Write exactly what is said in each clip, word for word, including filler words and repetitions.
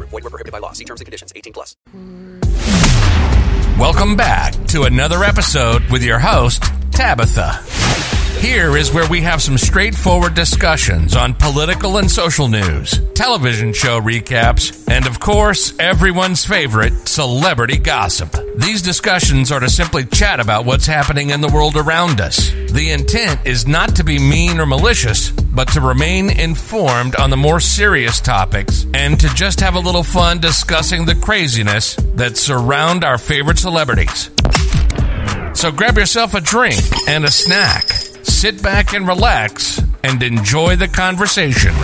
Void where prohibited by law. See terms and conditions. eighteen plus. Welcome back to another episode with your host, Tabitha. Here is where we have some straightforward discussions on political and social news, television show recaps, and of course, everyone's favorite, celebrity gossip. These discussions are to simply chat about what's happening in the world around us. The intent is not to be mean or malicious, but to remain informed on the more serious topics and to just have a little fun discussing the craziness that surround our favorite celebrities. So grab yourself a drink and a snack. Sit back and relax and enjoy the conversation.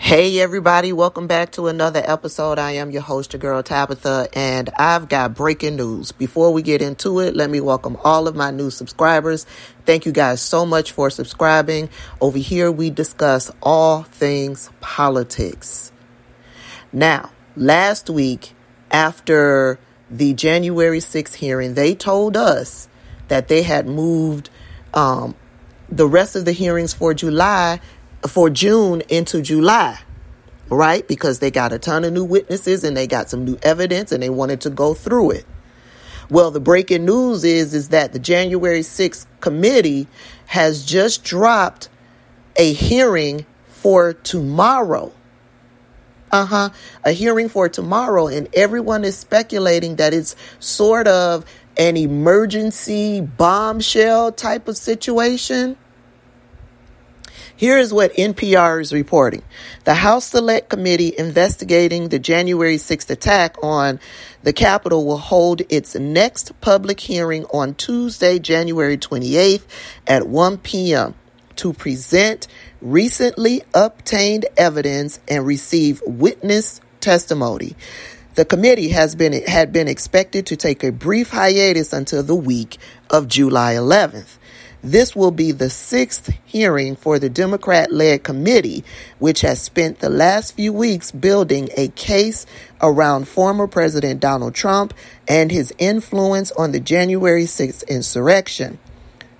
Hey everybody, welcome back to another episode. I am your host, your girl Tabitha, and I've got breaking news. Before we get into it, let me welcome all of my new subscribers. Thank you guys so much for subscribing. Over here, we discuss all things politics. Now, last week, after the January sixth hearing, they told us that they had moved um, the rest of the hearings for July for June into July, right? Because they got a ton of new witnesses and they got some new evidence and they wanted to go through it. Well, the breaking news is, is that the January sixth committee has just dropped a hearing for tomorrow. Uh-huh. A hearing for tomorrow. And everyone is speculating that it's sort of an emergency bombshell type of situation. Here is what N P R is reporting. The House Select Committee investigating the January sixth attack on the Capitol will hold its next public hearing on Tuesday, January twenty-eighth at one p.m. to present recently obtained evidence and receive witness testimony. The committee has been had been expected to take a brief hiatus until the week of July eleventh. This will be the sixth hearing for the Democrat-led committee, which has spent the last few weeks building a case around former President Donald Trump and his influence on the January sixth insurrection.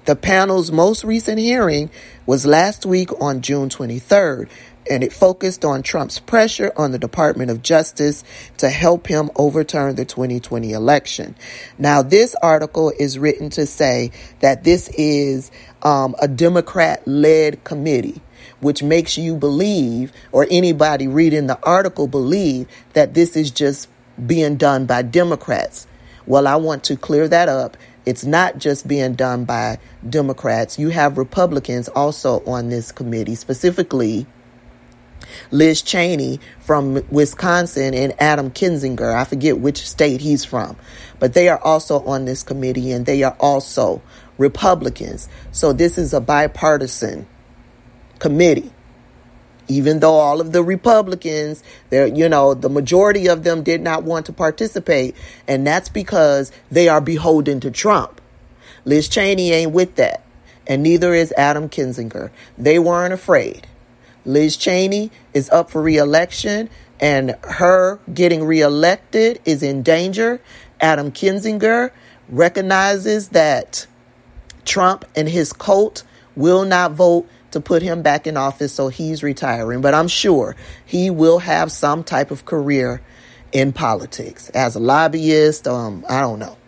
The panel's most recent hearing was last week on June twenty-third, and it focused on Trump's pressure on the Department of Justice to help him overturn the twenty twenty election. Now, this article is written to say that this is um, a Democrat-led committee, which makes you believe, or anybody reading the article believe, that this is just being done by Democrats. Well, I want to clear that up. It's not just being done by Democrats. You have Republicans also on this committee, specifically Liz Cheney from Wisconsin and Adam Kinzinger. I forget which state he's from, but they are also on this committee and they are also Republicans. So this is a bipartisan committee, even though all of the Republicans there, you know, the majority of them did not want to participate. And that's because they are beholden to Trump. Liz Cheney ain't with that. And neither is Adam Kinzinger. They weren't afraid. Liz Cheney is up for re-election, and her getting re-elected is in danger. Adam Kinzinger recognizes that Trump and his cult will not vote to put him back in office, so he's retiring. But I'm sure he will have some type of career in politics as a lobbyist. Um, I don't know.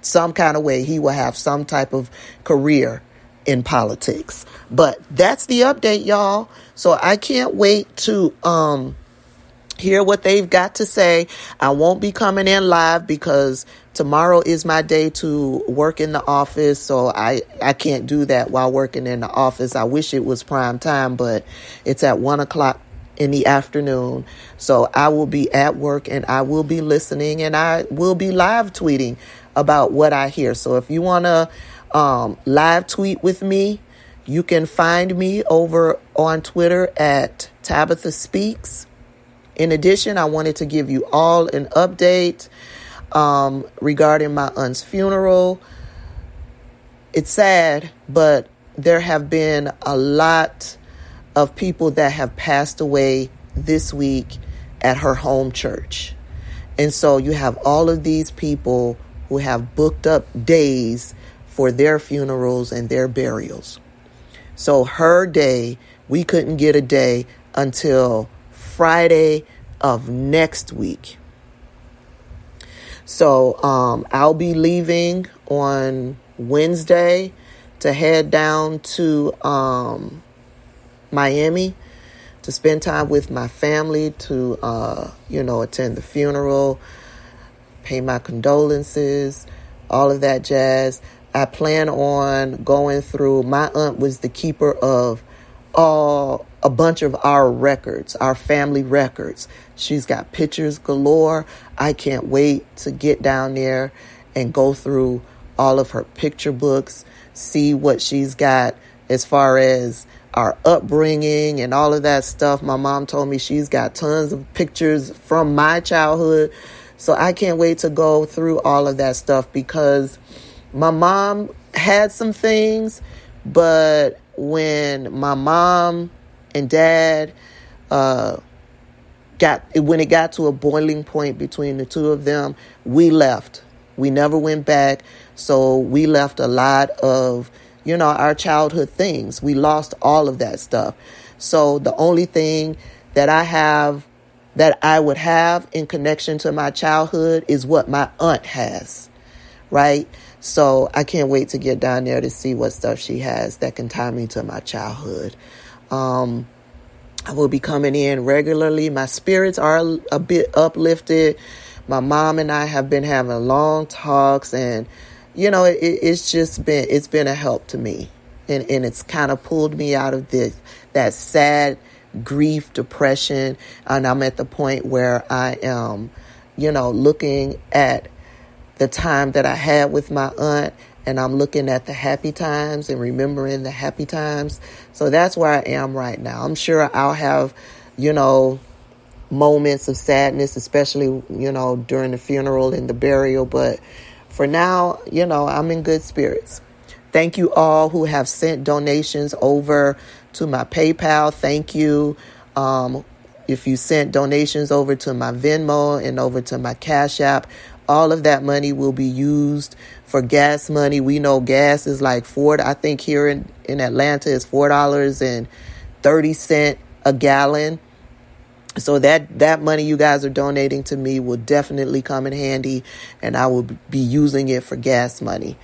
Some kind of way he will have some type of career in politics. But that's the update, y'all. So I can't wait to um, hear what they've got to say. I won't be coming in live because tomorrow is my day to work in the office, so I, I can't do that while working in the office. I wish it was prime time, but it's at one o'clock in the afternoon. So I will be at work and I will be listening and I will be live tweeting about what I hear. So if you want to um, live tweet with me, you can find me over on Twitter at Tabitha Speaks. In addition, I wanted to give you all an update um, regarding my aunt's funeral. It's sad, but there have been a lot of people that have passed away this week at her home church. And so you have all of these people who have booked up days for their funerals and their burials. So her day, we couldn't get a day until Friday of next week. So um, I'll be leaving on Wednesday to head down to um, Miami to spend time with my family, to, uh, you know, attend the funeral, pay my condolences, all of that jazz. I plan on going through, my aunt was the keeper of all, a bunch of our records, our family records. She's got pictures galore. I can't wait to get down there and go through all of her picture books, see what she's got as far as our upbringing and all of that stuff. My mom told me she's got tons of pictures from my childhood. So I can't wait to go through all of that stuff because my mom had some things, but when my mom and dad uh, got, when it got to a boiling point between the two of them, we left. We never went back. So we left a lot of, you know, our childhood things. We lost all of that stuff. So the only thing that I have, that I would have in connection to my childhood is what my aunt has, right? So I can't wait to get down there to see what stuff she has that can tie me to my childhood. Um, I will be coming in regularly. My spirits are a bit uplifted. My mom and I have been having long talks, and you know, it, it's just been it's been a help to me, and and it's kind of pulled me out of this that sad grief, depression, and I'm at the point where I am, you know, looking at the time that I had with my aunt, and I'm looking at the happy times and remembering the happy times. So that's where I am right now. I'm sure I'll have, you know, moments of sadness, especially, you know, during the funeral and the burial. But for now, you know, I'm in good spirits. Thank you all who have sent donations over to my PayPal. Thank you. Um, if you sent donations over to my Venmo and over to my Cash App, all of that money will be used for gas money. We know gas is like four. I think here in, in Atlanta is four dollars and thirty cents a gallon. So that, that money you guys are donating to me will definitely come in handy, and I will be using it for gas money.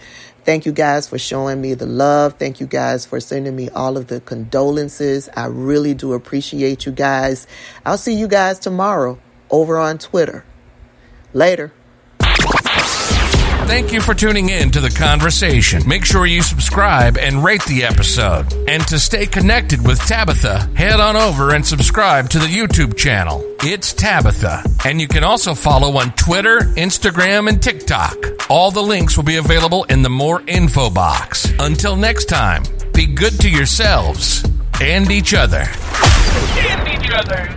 Thank you guys for showing me the love. Thank you guys for sending me all of the condolences. I really do appreciate you guys. I'll see you guys tomorrow over on Twitter. Later. Thank you for tuning in to The Conversation. Make sure you subscribe and rate the episode. And to stay connected with Tabitha, head on over and subscribe to the YouTube channel. It's Tabitha. And you can also follow on Twitter, Instagram, and TikTok. All the links will be available in the More Info box. Until next time, be good to yourselves and each other. And each other.